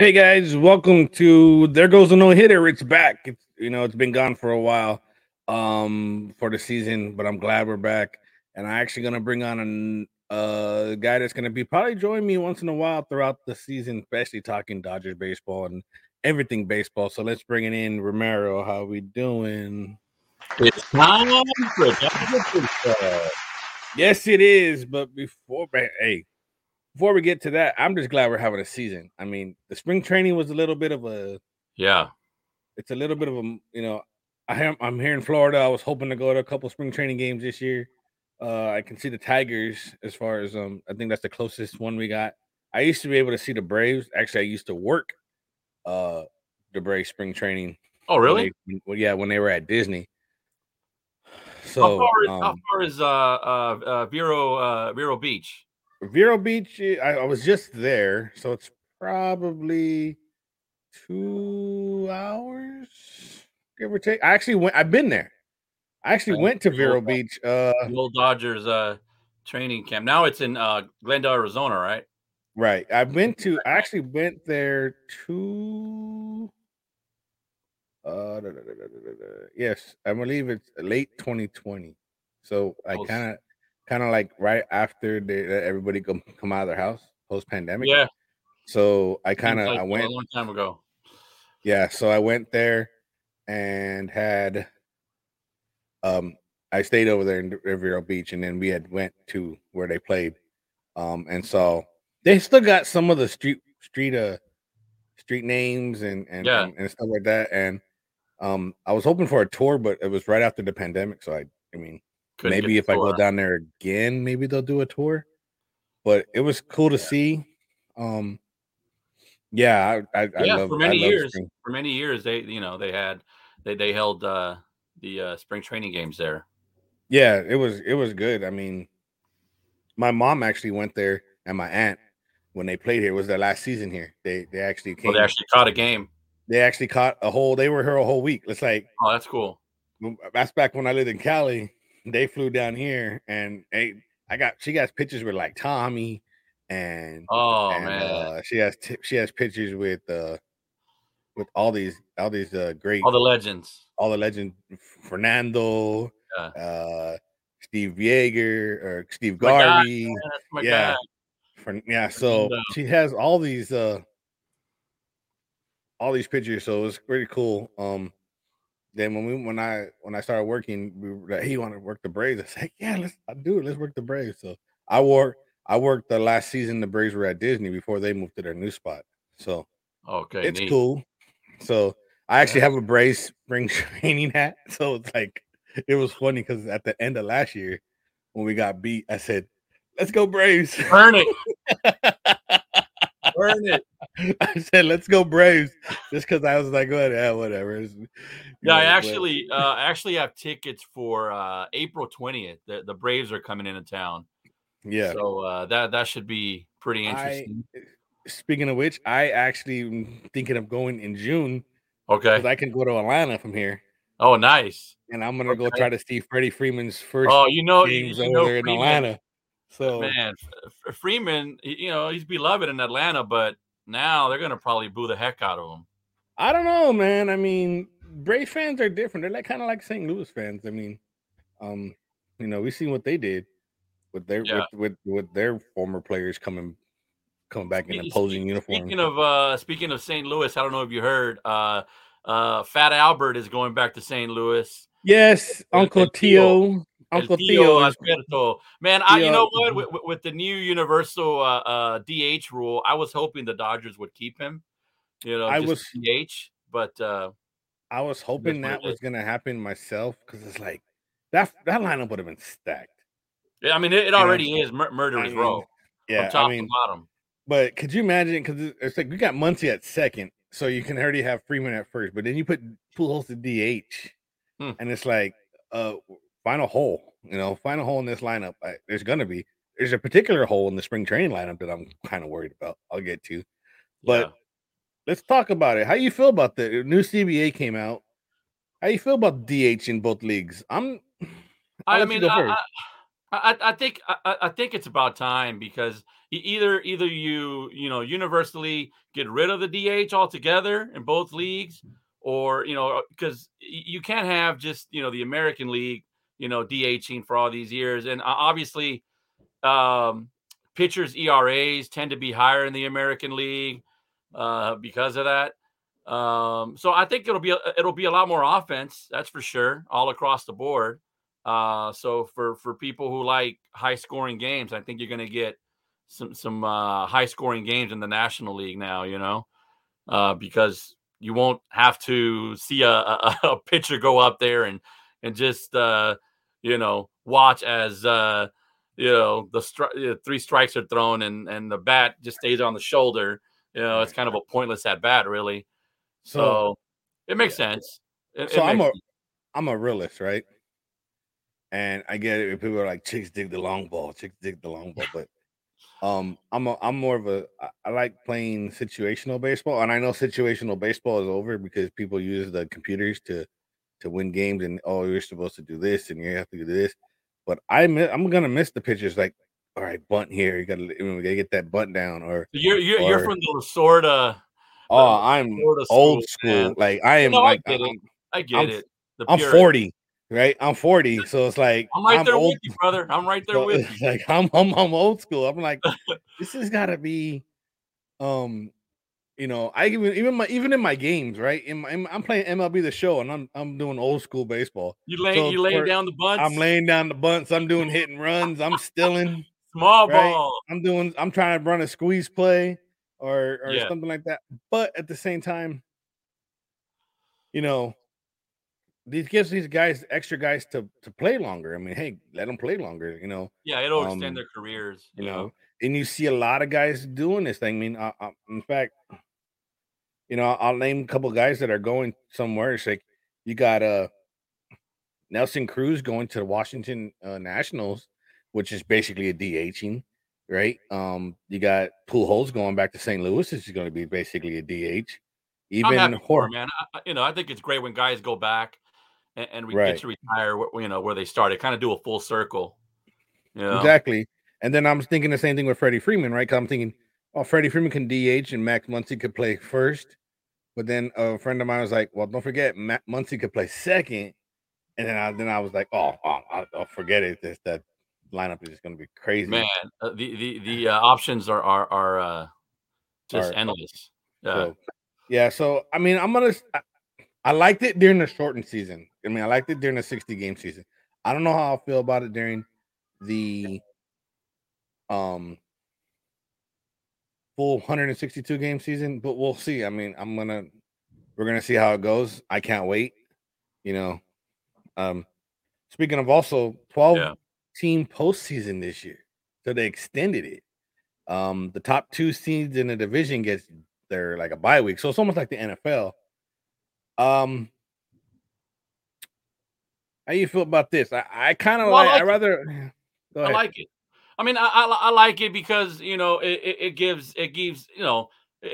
Hey guys, welcome to There Goes a No Hitter. It's back. It's been gone for a while for the season, but I'm glad we're back. And I'm actually going to bring on a guy that's going to be probably join me once in a while throughout the season, especially talking Dodgers baseball and everything baseball. So let's bring it in, Romero. How we doing? It's time for Dodgers baseball. Yes, it is. But before we get to that, I'm just glad we're having a season. I mean, the spring training was a little bit of a I'm here in Florida. I was hoping to go to a couple spring training games this year. I can see the Tigers as far as I think that's the closest one we got. I used to be able to see the Braves. Actually, I used to work the Braves spring training. Oh, really? When they were at Disney. So how far is Vero Beach? Vero Beach, I was just there, so it's probably 2 hours, give or take. I went to Vero Beach. The old Dodgers training camp. Now it's in Glendale, Arizona, right? Right. I actually went there to yes, I believe it's late 2020. So I kind of like right after everybody come out of their house post pandemic. Yeah. So I went a long time ago. Yeah. So I went there and had, I stayed over there in Vero Beach, and then we had went to where they played. And so they still got some of the street names and stuff like that. And, I was hoping for a tour, but it was right after the pandemic. So I mean, maybe if I go down there again, maybe they'll do a tour. But it was cool to see. For many years, they held the spring training games there. Yeah, it was good. I mean, my mom actually went there, and my aunt when they played here. It was their last season here. They actually came. Oh, they actually caught a game. They actually caught a whole. They were here a whole week. It's like, oh, that's cool. That's back when I lived in Cali. They flew down here, and she got pictures with like Tommy, and she has pictures with all these great, all the legends, Fernando, Steve Garvey, she has all these pictures, so it's pretty cool. Then when I started working, we were like, "Hey, you want to work the Braves?" I said, like, "Yeah, let's work the Braves." So I worked the last season the Braves were at Disney before they moved to their new spot. So okay, it's cool. So I actually have a Braves spring training hat. So it's like it was funny because at the end of last year when we got beat, I said, "Let's go Braves!" Burn it. Burn it. I said, "Let's go Braves," just because I was like, whatever. I actually have tickets for April 20th. The Braves are coming into town. Yeah. So that should be pretty interesting. Speaking of which, I actually am thinking of going in June. Okay. Because I can go to Atlanta from here. Oh, nice. And I'm gonna go try to see Freddie Freeman's first games over in Atlanta. So man, Freeman, he's beloved in Atlanta, but now they're gonna probably boo the heck out of him. I don't know, man. I mean, Braves fans are different. They're like kind of like St. Louis fans. I mean, we seen what they did with their with their former players coming back in opposing uniforms. Speaking of St. Louis, I don't know if you heard, Fat Albert is going back to St. Louis. Yes, Uncle Theo. Man, Theo. You know what? With the new universal DH rule, I was hoping the Dodgers would keep him. DH, but I was hoping that was going to happen myself because it's like that lineup would have been stacked. Yeah, I mean it already is murderer's row. Yeah, from top to bottom. But could you imagine? Because it's like we got Muncy at second, so you can already have Freeman at first, but then you put Pujols at DH, and it's like final hole in this lineup. There's a particular hole in the spring training lineup that I'm kind of worried about. I'll get to, but let's talk about it. How you feel about the new CBA came out? How you feel about DH in both leagues? I think it's about time because Either you universally get rid of the DH altogether in both leagues, or, because you can't have just, the American League, DHing for all these years. And obviously pitchers' ERAs tend to be higher in the American League because of that. So I think it'll be a lot more offense. That's for sure. All across the board. So for people who like high scoring games, I think you're going to get some high scoring games in the National League now, because you won't have to see a pitcher go up there and just, watch as, the three strikes are thrown and the bat just stays on the shoulder. It's kind of a pointless at bat, really. So it makes sense. I'm a realist, right? And I get it. People are like, chicks dig the long ball. But I'm more of I like playing situational baseball. And I know situational baseball is over because people use the computers to win games. And, you're supposed to do this and you have to do this. But I'm going to miss the pitchers. Like, all right, bunt here. You got to get that bunt down. Or you're from the sort of. I'm old school. Man. Like I am. I get it. I'm 40. So it's like I'm right there with you, brother. Like I'm old school. I'm like, this has got to be, I even in my games, right? I'm playing MLB The Show, and I'm doing old school baseball. You laying down the bunts. I'm laying down the bunts. I'm doing hit and runs. I'm stealing small ball. I'm trying to run a squeeze play or something like that. But at the same time, these gives these guys extra guys to play longer. I mean, hey, let them play longer, it'll extend their careers, you know. And you see a lot of guys doing this thing. I mean, in fact, I'll name a couple guys that are going somewhere. It's like you got Nelson Cruz going to the Washington Nationals, which is basically a DHing. Right. You got Pujols going back to St. Louis. This is going to be basically a DH. Even man. I think it's great when guys go back and get to retire. Where they started, kind of do a full circle. Exactly. And then I'm thinking the same thing with Freddie Freeman, right? Because I'm thinking, Freddie Freeman can DH and Max Muncy could play first. But then a friend of mine was like, well, don't forget Muncy could play second. And then I was like, I'll forget it. That lineup is going to be crazy, man. The options are just endless. So I mean, I liked it during the shortened season. I mean, I liked it during the 60 game season. I don't know how I feel about it during the full 162 game season, but we'll see. I mean, we're gonna see how it goes. I can't wait. Speaking of also 12. Yeah. Team postseason this year, so they extended it. The top two seeds in the division gets their like a bye week, so it's almost like the NFL. How you feel about this? I kind of like. I rather. Go ahead. I like it. I mean, I like it because it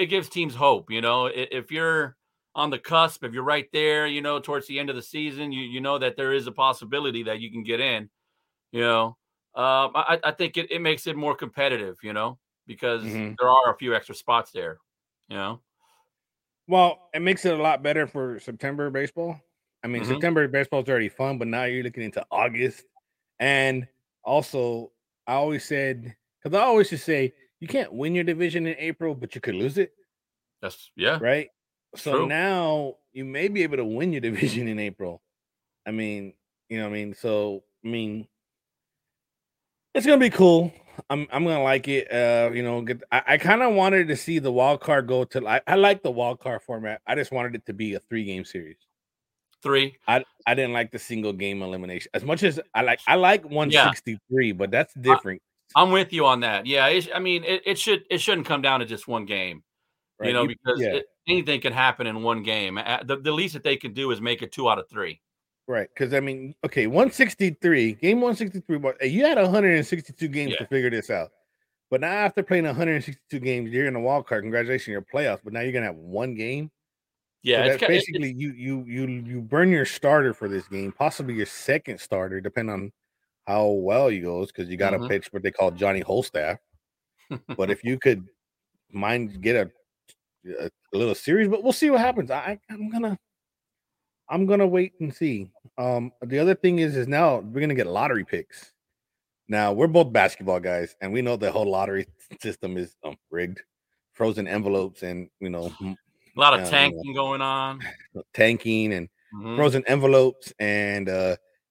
gives teams hope. If you're on the cusp, if you're right there, towards the end of the season, you that there is a possibility that you can get in. I think it makes it more competitive, because there are a few extra spots there, Well, it makes it a lot better for September baseball. I mean, September baseball is already fun, but now you're looking into August. And also, I always just say you can't win your division in April, but you could lose it. Right? So true. Now you may be able to win your division in April. I mean, it's gonna be cool. I'm gonna like it. I kind of wanted to see the wild card go to. I like the wild card format. I just wanted it to be a 3-game series. Three. I didn't like the single game elimination as much as I like 163, but that's different. I'm with you on that. Yeah, it shouldn't come down to just one game, right? Anything can happen in one game. The least that they can do is make it 2 out of 3. Right, because 163, game 163, you had 162 games to figure this out. But now after playing 162 games, you're in the wild card. Congratulations, you're playoffs. But now you're gonna have one game. Yeah, so that's basically you burn your starter for this game, possibly your second starter, depending on how well you goes, because you got to pitch what they call Johnny Holstaff. But if you could mind get a little series, but we'll see what happens. I'm gonna wait and see. The other thing is now we're gonna get lottery picks. Now we're both basketball guys, and we know the whole lottery system is rigged, frozen envelopes, and you know a lot of tanking going on, tanking and frozen envelopes, and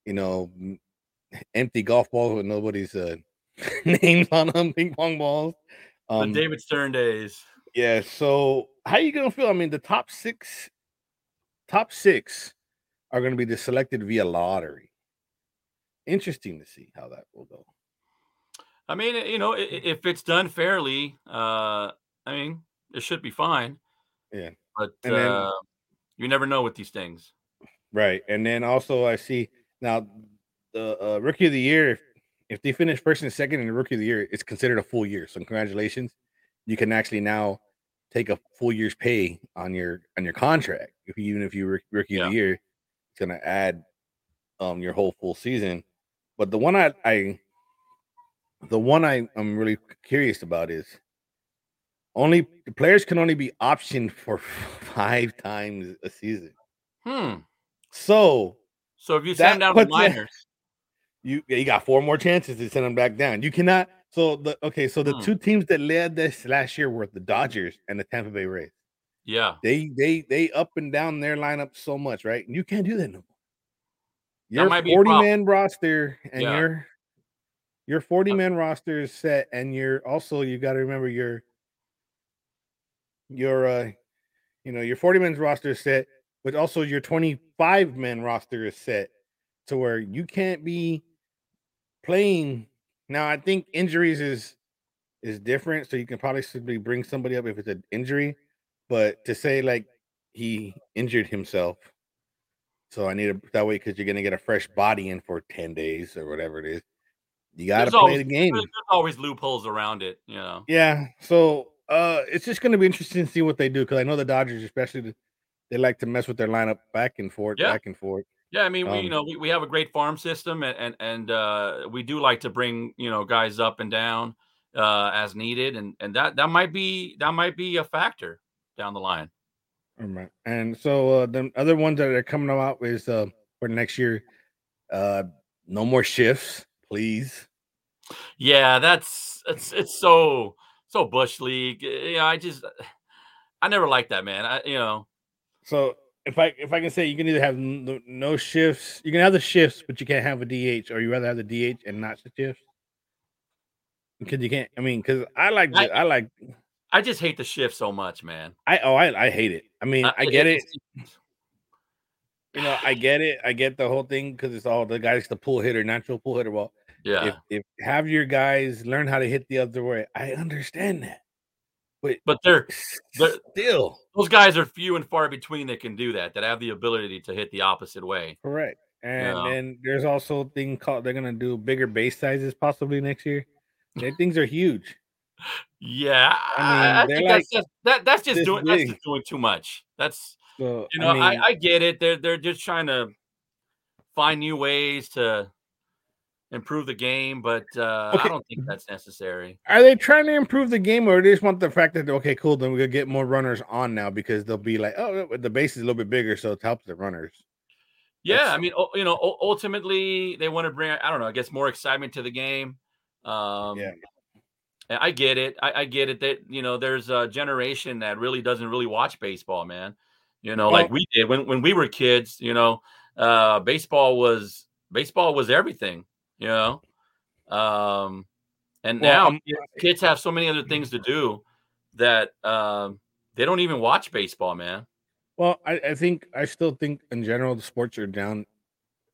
you know empty golf balls with nobody's names on them, ping pong balls. The David Stern days. Yeah. So how you gonna feel? I mean, the top six are gonna be selected via lottery. Interesting to see how that will go. I mean, you know, if it's done fairly, I mean, it should be fine. Yeah. But then, you never know with these things. Right. And then also I see now the Rookie of the Year, if they finish first and second in the Rookie of the Year, it's considered a full year. So congratulations. You can actually now take a full year's pay on your contract. Even if you Rookie of the Year, it's going to add your whole full season. But the one I'm really curious about is only the players can only be optioned for 5 times a season. So if you send down the minors, you got 4 more chances to send them back down. You cannot. So the two teams that led this last year were the Dodgers and the Tampa Bay Rays. Yeah, they up and down their lineup so much, right? And you can't do that no more. Your 40-man roster and your 40-man roster is set, and you're also you got to remember your 40-man roster is set, but also your 25-man roster is set to where you can't be playing. Now I think injuries is different, so you can probably simply bring somebody up if it's an injury, but to say like he injured himself. So I need it that way because you're going to get a fresh body in for 10 days or whatever it is. You got to play the game. There's always loopholes around it, you know. Yeah. So it's just going to be interesting to see what they do because I know the Dodgers, especially, they like to mess with their lineup back and forth. Yeah. I mean, we have a great farm system and we do like to bring, you know, guys up and down as needed. And that might be a factor down the line. All right. And so the other ones that are coming out is for next year, no more shifts, please. Yeah, it's so Bush League. You know, I never liked that, man. So if I can say, you can either have no shifts, you can have the shifts, but you can't have a DH, or you rather have the DH and not the shifts because you can't. I mean, because I like. I just hate the shift so much, man. I hate it. I mean, I get it. You know, I get it. I get the whole thing because it's all the guys, the pull hitter, natural pull hitter. Well, yeah. If have your guys learn how to hit the other way, I understand that. But they're still those guys are few and far between that can do that. That have the ability to hit the opposite way. Correct. And then there's also a thing called they're gonna do bigger base sizes possibly next year. Their things are huge. Yeah, I mean, I think that's just doing too much. That's so, you know, I get it. They're just trying to find new ways to improve the game, but I don't think that's necessary. Are they trying to improve the game, or they just want the fact that okay, cool, then we're gonna get more runners on now because they'll be like, oh, the base is a little bit bigger, so it helps the runners. Yeah, I mean, you know, ultimately they want to bring, I don't know, I guess more excitement to the game. Yeah. I get it. I get it that, you know, there's a generation that really doesn't really watch baseball, man. You know, like we did when we were kids, you know, baseball was everything, you know. And now kids have so many other things to do that they don't even watch baseball, man. Well, I still think in general, the sports are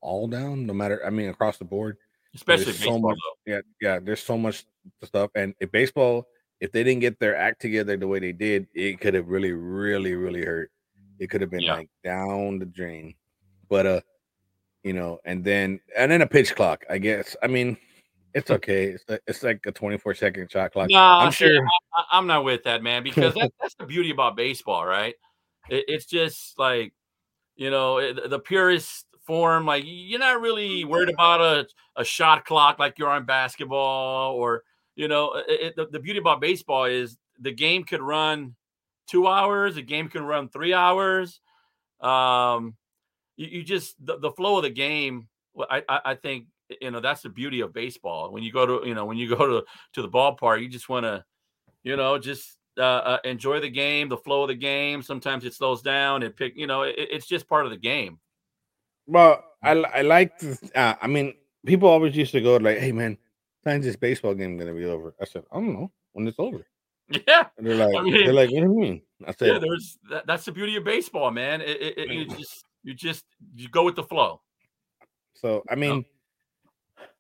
all down, no matter. I mean, across the board. Especially baseball, so much, yeah. There's so much stuff, and if baseball, if they didn't get their act together the way they did, it could have really, really, really hurt. It could have been like down the drain. But you know, and then a pitch clock. I guess. I mean, it's okay. It's like a 24-second shot clock. No, I'm sure. I'm not with that, man, because that's the beauty about baseball, right? It's just like, you know, the purest form, like you're not really worried about a shot clock like you're on basketball or You know, the beauty about baseball is the game could run 2 hours. The game can run 3 hours. You just the flow of the game. I think, you know, that's the beauty of baseball. When you go to, you know, when you go to the ballpark, you just want to, you know, just enjoy the game, the flow of the game. Sometimes it slows down and pick. You know, it's just part of the game. Well, I like. I mean, people always used to go like, "Hey, man, when's this baseball game gonna be over?" I said, "I don't know when it's over." Yeah, and they're like, "What do you mean?" I said, "Yeah, that's the beauty of baseball, man. You go with the flow." So I mean,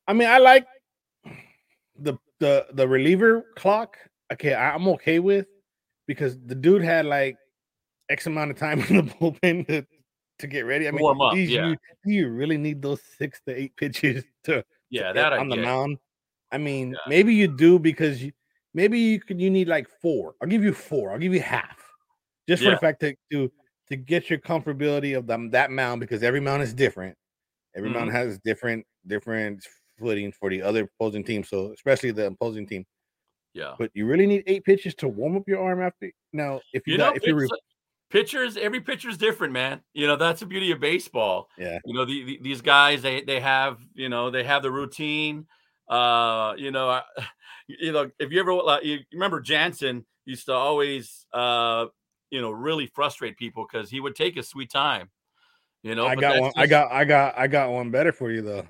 I like the reliever clock. Okay, I'm okay with, because the dude had like X amount of time in the bullpen to get ready. I mean, warm up, you really need those 6 to 8 pitches to that on the mound. I mean, maybe you do, because you need like 4. I'll give you 4. I'll give you half, just for the fact to get your comfortability of that mound, because every mound is different. Every mound has different footing for the other opposing team. So especially the opposing team. Yeah. But you really need 8 pitches to warm up your arm after. Now, if pitchers, every pitcher is different, man. You know, that's the beauty of baseball. Yeah. You know, these guys, they have the routine. If you ever you remember Jansen used to always really frustrate people because he would take his sweet time. You know, I got one better for you though.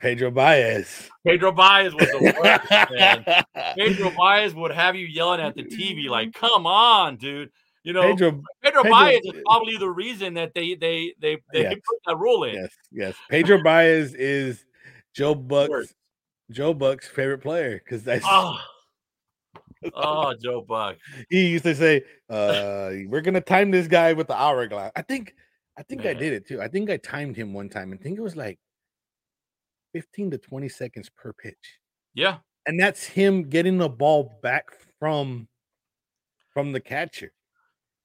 Pedro Baez. Pedro Baez was the worst, man. Pedro Baez would have you yelling at the TV like, "Come on, dude!" You know, Pedro Baez is probably the reason that they put that rule in. Yes. Pedro Baez is Joe Buck's favorite player, because that's Joe Buck. He used to say, "We're gonna time this guy with the hourglass." I think I did it too. I think I timed him one time, and think it was like 15 to 20 seconds per pitch. Yeah. And that's him getting the ball back from the catcher.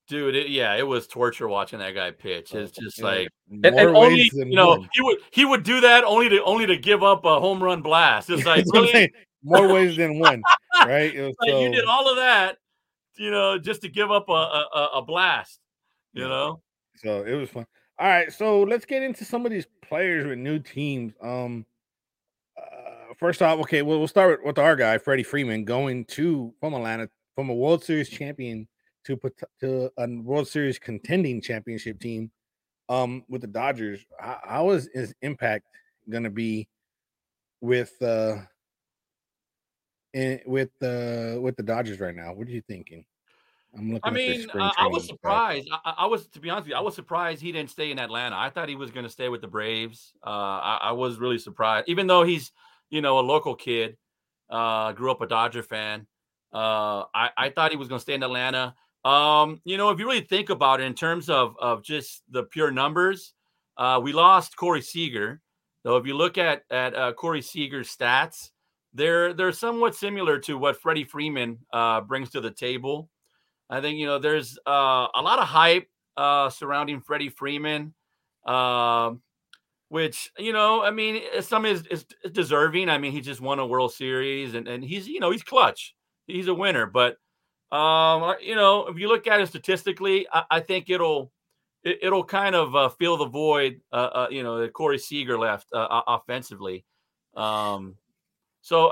Dude, it was torture watching that guy pitch. It's just like, and only, you know, more. he would do that only to give up a home run blast. It's like, really? More ways than one, right? It was like, so... You did all of that, you know, just to give up a blast, you know? So it was fun. All right, so let's get into some of these players with new teams. First off, okay, well, we'll start with our guy, Freddie Freeman, going from Atlanta, from a World Series champion to a World Series contending championship team with the Dodgers. How is his impact going to be with the Dodgers right now? What are you thinking? I was surprised. To be honest with you, I was surprised he didn't stay in Atlanta. I thought he was going to stay with the Braves. I was really surprised, even though he's, you know, a local kid, grew up a Dodger fan. I thought he was going to stay in Atlanta. You know, if you really think about it in terms of just the pure numbers, we lost Corey Seager. So if you look at Corey Seager's stats, they're somewhat similar to what Freddie Freeman brings to the table. I think, you know, there's a lot of hype surrounding Freddie Freeman, which, you know, I mean, some is deserving. I mean, he just won a World Series, and he's, you know, he's clutch. He's a winner. But, you know, if you look at it statistically, I think it'll kind of fill the void, you know, that Corey Seager left offensively. So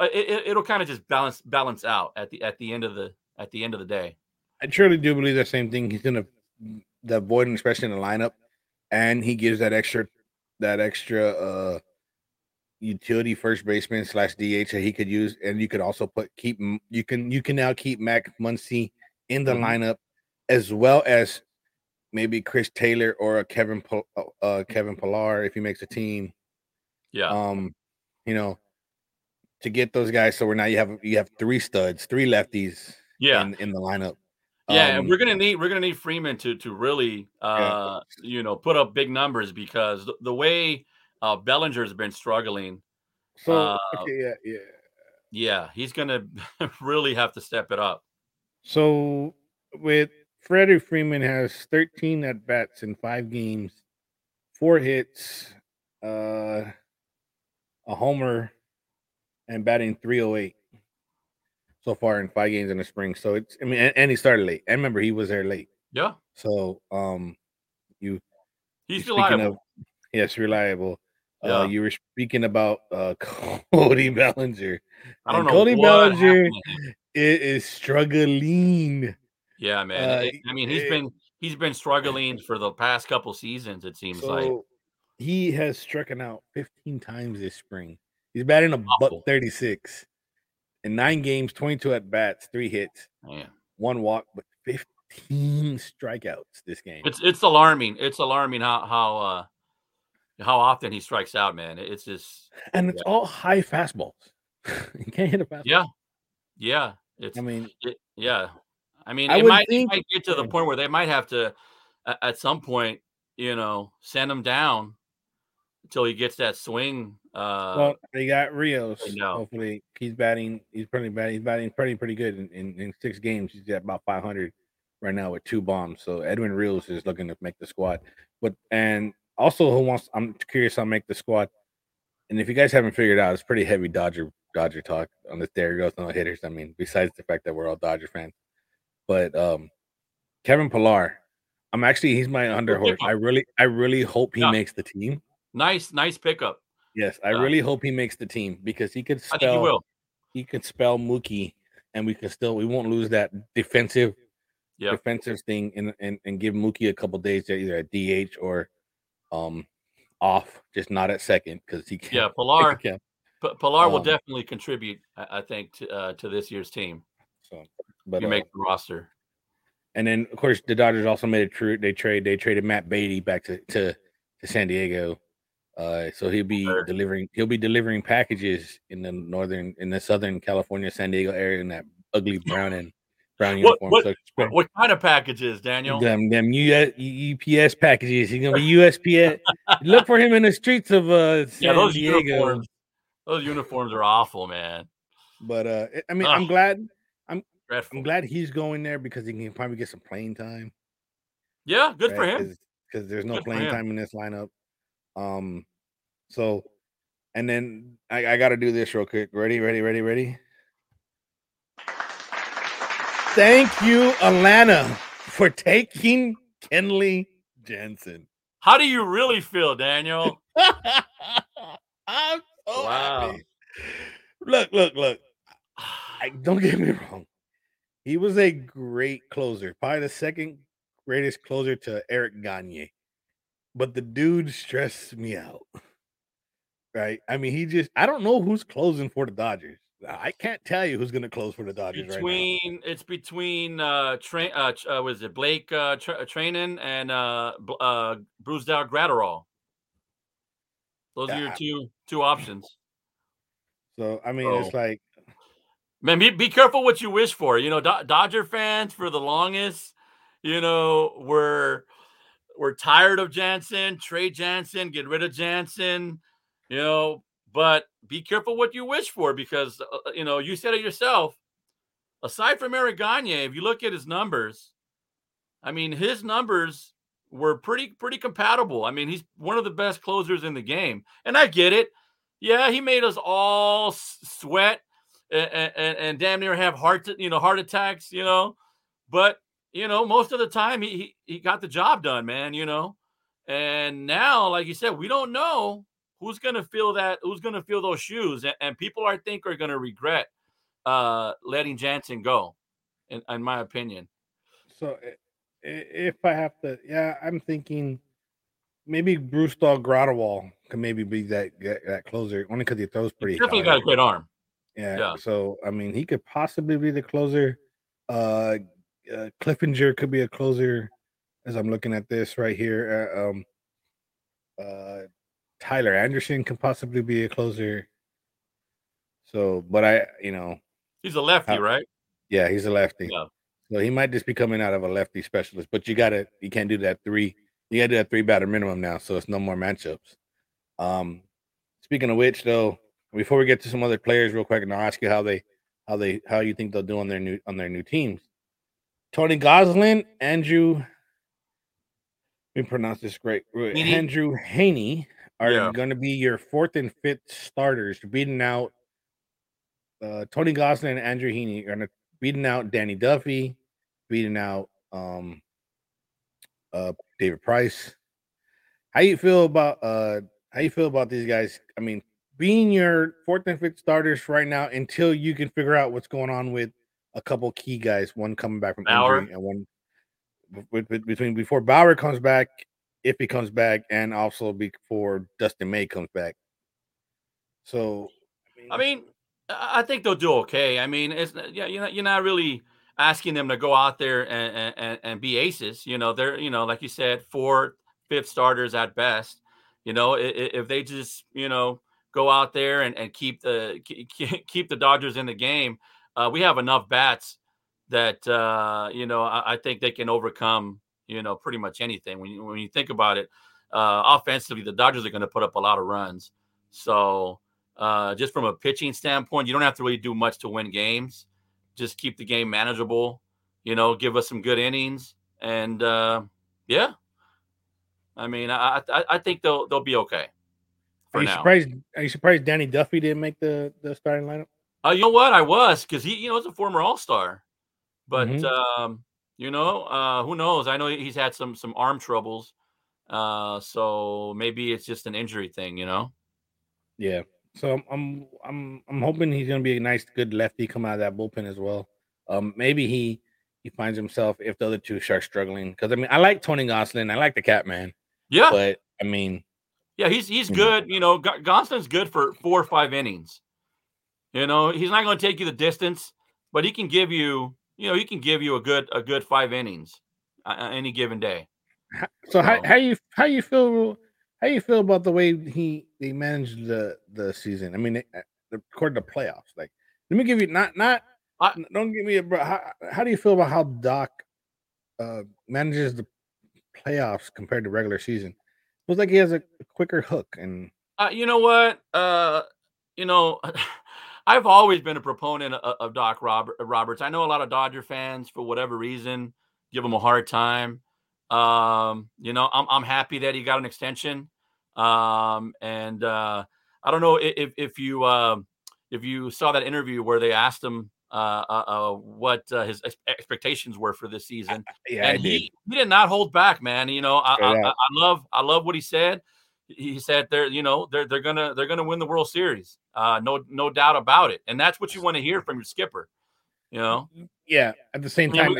it'll kind of just balance out at the end of the day. I truly do believe that same thing. He's gonna the void, especially in the lineup, and he gives that extra utility first baseman / DH that he could use, and you could also you can now keep Max Muncy in the lineup, as well as maybe Chris Taylor or a Kevin Pillar if he makes a team. Yeah, you know, to get those guys. So we're now you have 3 studs, 3 lefties. Yeah, in the lineup. Yeah, and we're gonna need Freeman to really you know, put up big numbers, because the way Bellinger has been struggling, so he's gonna really have to step it up. So with Freddie Freeman has 13 at bats in 5 games, 4 hits, a homer, and batting .308. so far in 5 games in the spring. So it's, I mean, and he started late. I remember he was there late. Yeah. So he's reliable. Yes, reliable. Yeah. You were speaking about Cody Bellinger. I don't know. Cody Bellinger is struggling. Yeah, man. He's been struggling for the past couple seasons, it seems like. He has struck out 15 times this spring. He's batting a .136 in 9 games, 22 at bats, 3 hits, 1 walk, but 15 strikeouts this game. It's alarming. It's alarming how often he strikes out, man. It's just, and it's all high fastballs. You can't hit a fastball. Yeah. It might get to the point where they might have to, at some point, send him down until he gets that swing. Well, they got Rios. Hopefully, he's batting pretty good in 6 games. He's at about .500 right now with 2 bombs. So Edwin Rios is looking to make the squad, Also, I'm curious. I'll make the squad, and if you guys haven't figured it out, it's pretty heavy Dodger talk on this. There goes no hitters. I mean, besides the fact that we're all Dodger fans, but Kevin Pillar, he's my underhorse. I really hope he makes the team. Nice pickup. Yes, I really hope he makes the team because he could spell. I think he will. He could spell Mookie, and we won't lose that defensive thing, and give Mookie a couple days to either at DH or. Off, just not at second because he can't. Yeah, Pillar will definitely contribute, I think, to this year's team. So, make the roster, and then of course the Dodgers also made a trade. They traded Matt Beatty back to San Diego, so he'll be delivering packages in the Southern California San Diego area in that ugly brown uniform. What kind of packages, Daniel? Them UPS packages. He's gonna be USPS. Look for him in the streets of San Diego. Those uniforms are awful, man. But I'm glad. I'm glad he's going there because he can probably get some playing time. Yeah, good for him. Because there's no playing time in this lineup. So, and then I got to do this real quick. Ready? Thank you, Atlanta, for taking Kenley Jansen. How do you really feel, Daniel? I'm so happy. Look. Don't get me wrong. He was a great closer, probably the second greatest closer to Eric Gagne. But the dude stressed me out. Right? I mean, I don't know who's closing for the Dodgers. I can't tell you who's going to close for the Dodgers right now. It's between Blake Trainin and Brusdar Graterol. Those are your two options. So I mean, it's like, man, be careful what you wish for. Dodger fans for the longest, we're tired of Jansen. Trade Jansen. Get rid of Jansen. But be careful what you wish for because, you said it yourself. Aside from Eric Gagne, if you look at his numbers, I mean, his numbers were pretty compatible. I mean, he's one of the best closers in the game. And I get it. Yeah, he made us all sweat and damn near have heart attacks, But, most of the time he got the job done, man, And now, like you said, we don't know. Who's going to feel that? Who's going to feel those shoes? And people, I think, are going to regret letting Jansen go, in my opinion. So if I have to, I'm thinking maybe Brusdar Graterol could maybe be that closer, only because he throws pretty hard. Definitely got a great arm. Yeah. So, I mean, he could possibly be the closer. Clevinger could be a closer, as I'm looking at this right here. Tyler Anderson can possibly be a closer. So, but he's a lefty, right? Yeah, he's a lefty. Yeah. So he might just be coming out of a lefty specialist, but you can't do that three. You gotta do that 3 batter minimum now. So it's no more matchups. Speaking of which though, before we get to some other players real quick, and I'll ask you how you think they'll do on their new teams. Tony Gonsolin, Andrew, let me pronounce this great. Andrew Heaney are going to be your 4th and 5th starters, beating out Tony Gonsolin and Andrew Heaney are going to beating out Danny Duffy, beating out David Price. How you feel about these guys? I mean, being your fourth and fifth starters right now until you can figure out what's going on with a couple key guys, one coming back from Bauer. Injury and one before Bauer comes back, if he comes back, and also before Dustin May comes back. So, I mean, I think they'll do okay. I mean, it's you're not really asking them to go out there and be aces. You know, they're like you said, 4th, 5th starters at best. You know, if they just go out there and keep the Dodgers in the game, we have enough bats that I think they can overcome pretty much anything. When you think about it, offensively, the Dodgers are going to put up a lot of runs. So. Just from a pitching standpoint, you don't have to really do much to win games. Just keep the game manageable, give us some good innings. And, yeah, I mean, I think they'll be okay for now. Are you surprised Danny Duffy didn't make the starting lineup? You know what? I was, because he, is a former all-star. But, mm-hmm. Who knows? I know he's had some arm troubles. So maybe it's just an injury thing, Yeah. So I'm hoping he's gonna be a nice good lefty come out of that bullpen as well. Maybe he finds himself if the other two start struggling. Because I mean, I like Tony Gonsolin, I like the cat man. Yeah, but I mean, yeah, he's good. Gonsolin's good for 4 or 5 innings. He's not gonna take you the distance, but he can give you a good 5 innings any given day. So how you feel about the way they managed the season? I mean, according to playoffs, like let me give you don't give me a. How do you feel about how Doc manages the playoffs compared to regular season? It looks like he has a quicker hook, and you know what? I've always been a proponent of Doc Roberts. I know a lot of Dodger fans, for whatever reason, give him a hard time. I'm happy that he got an extension. I don't know if you saw that interview where they asked him what his expectations were for this season. Yeah, and he did not hold back, man. I love what he said. He said they're gonna win the World Series. No doubt about it. And that's what you want to hear from your skipper. Yeah. At the same time,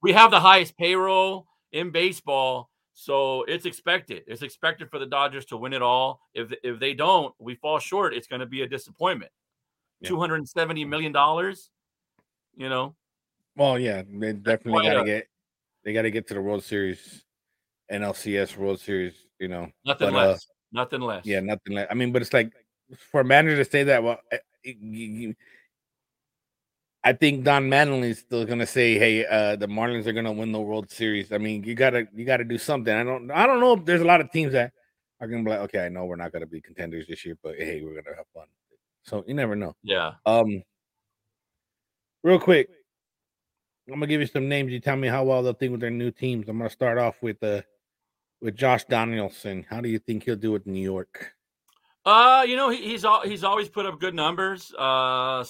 we have the highest payroll in baseball, so it's expected. It's expected for the Dodgers to win it all. If they don't, we fall short. It's going to be a disappointment. Yeah. $270 million. Well, yeah, they definitely got to get to the World Series, NLCS World Series. Nothing less. Yeah, nothing less. I mean, but it's like for a manager to say that. Well, I think Don Mattingly's still gonna say, "Hey, the Marlins are gonna win the World Series." I mean, you gotta do something. I don't know if there's a lot of teams that are gonna be like, "Okay, I know we're not gonna be contenders this year, but hey, we're gonna have fun." So you never know. Yeah. Real quick, I'm gonna give you some names. You tell me how well they'll think with their new teams. I'm gonna start off with Josh Donaldson. How do you think he'll do with New York? He's always put up good numbers. Guy's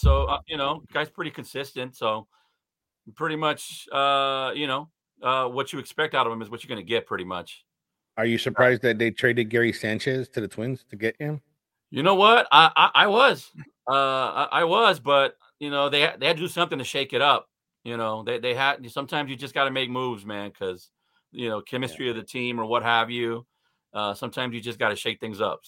pretty consistent. So pretty much, what you expect out of him is what you're going to get pretty much. Are you surprised that they traded Gary Sanchez to the Twins to get him? You know what? I was, but they had to do something to shake it up. They had, sometimes you just got to make moves, man. Cause chemistry of the team or what have you, sometimes you just got to shake things up.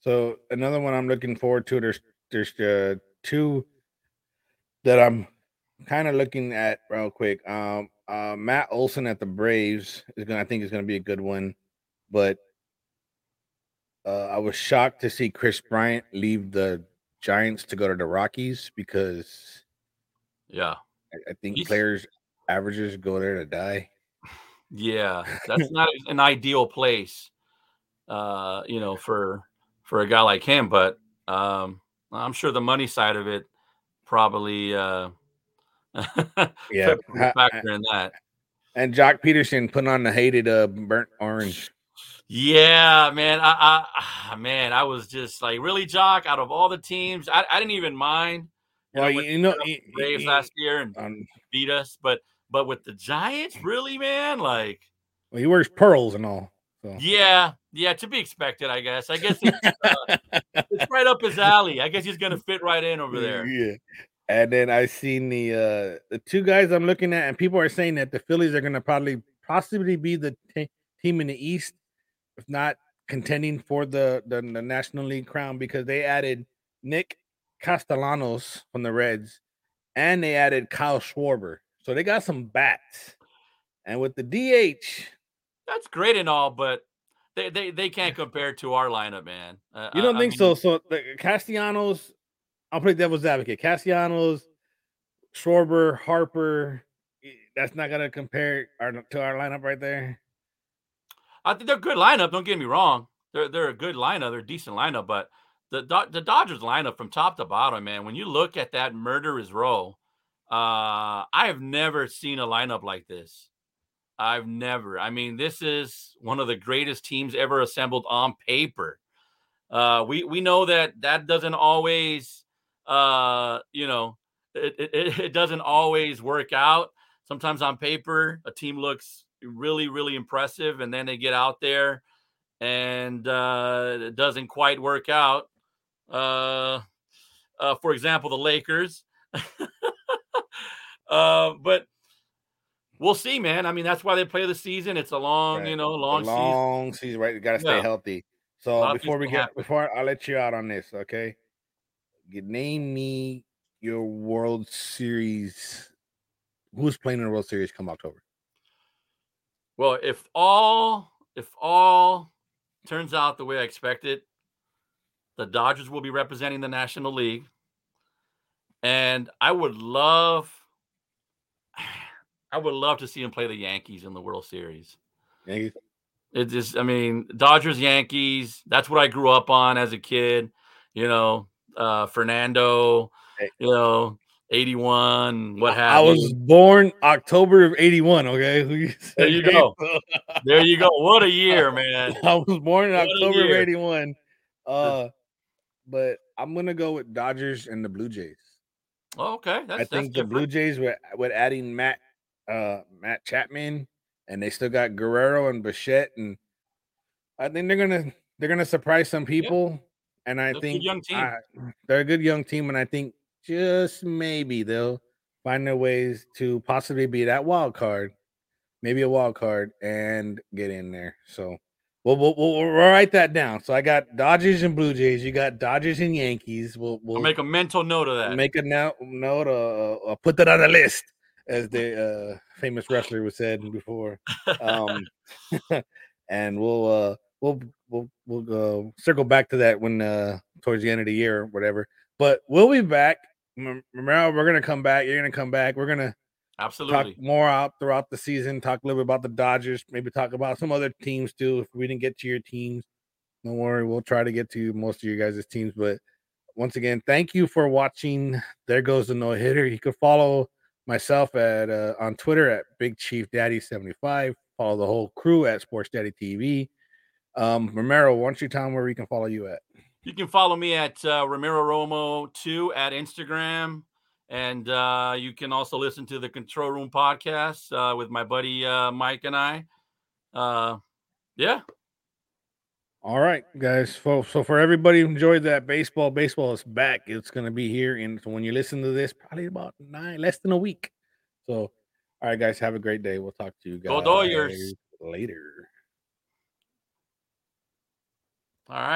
So another one I'm looking forward to. There's two that I'm kind of looking at real quick. Matt Olson at the Braves is going to be a good one, but I was shocked to see Chris Bryant leave the Giants to go to the Rockies because I think players' averages go there to die. Yeah, that's not an ideal place, for a guy like him, but I'm sure the money side of it probably factor in that. And Jock Peterson putting on the hated burnt orange. Yeah, man. I was just like, really, Jock, out of all the teams, I didn't even mind. Well, Braves last year and beat us, but with the Giants, really, man, like. Well, he wears pearls and all. So. Yeah, to be expected, I guess. I guess it's right up his alley. I guess he's gonna fit right in over there. Yeah. And then I seen the two guys I'm looking at, and people are saying that the Phillies are gonna possibly be the team in the East, if not contending for the National League crown, because they added Nick Castellanos from the Reds, and they added Kyle Schwarber. So they got some bats. And with the DH, that's great and all, but they can't compare to our lineup, man. You don't think so? So the Castellanos, I'll play devil's advocate. Castellanos, Schwarber, Harper, that's not going to compare to our lineup right there. I think they're a good lineup. Don't get me wrong. They're a good lineup. They're a decent lineup, but the Dodgers lineup from top to bottom, man, when you look at that murderer's row, I have never seen a lineup like this. I've never. I mean, this is one of the greatest teams ever assembled on paper. We know that doesn't always, it doesn't always work out. Sometimes on paper, a team looks really, really impressive, and then they get out there and it doesn't quite work out. For example, the Lakers. But we'll see, man. I mean, that's why they play the season. It's a long, right. Long season, right? You got to stay healthy. So before I let you out on this, okay? You name me your World Series. Who's playing in the World Series come October? Well, if all turns out the way I expected, the Dodgers will be representing the National League. And I would love to see him play the Yankees in the World Series. Yankees? It just, Dodgers, Yankees. That's what I grew up on as a kid. Fernando, 81, what have you. I was born October of 81, okay? There you go. There you go. What a year, man. I was born in October of 81. But I'm going to go with Dodgers and the Blue Jays. Oh, okay. I think the Blue Jays with adding Matt Chapman, and they still got Guerrero and Bichette, and I think they're gonna surprise some people. Yeah. And they're a good young team, and I think just maybe they'll find their ways to possibly be that wild card, maybe a wild card, and get in there. So we'll write that down. So I got Dodgers and Blue Jays. You got Dodgers and Yankees. We'll make a mental note of that. Make a note. Put that on the list, as the famous wrestler was said before. And we'll circle back to that when towards the end of the year or whatever. But we'll be back. Romero, we're gonna come back. You're gonna come back. We're gonna absolutely talk more out throughout the season. Talk a little bit about the Dodgers. Maybe talk about some other teams too. If we didn't get to your teams, don't worry. We'll try to get to most of you guys' teams. But once again, thank you for watching. There goes the no hitter. You can follow myself at on Twitter at Big Chief Daddy 75. Follow the whole crew at Sports Daddy TV. Romero, why don't you tell them where we can follow you at? You can follow me at Romero Romo 2 at Instagram, and you can also listen to the Control Room podcast with my buddy Mike and I. Yeah. All right, guys. So for everybody who enjoyed that, baseball is back. It's going to be here. And so when you listen to this, probably about less than a week. So, all right, guys, have a great day. We'll talk to you guys later. All right.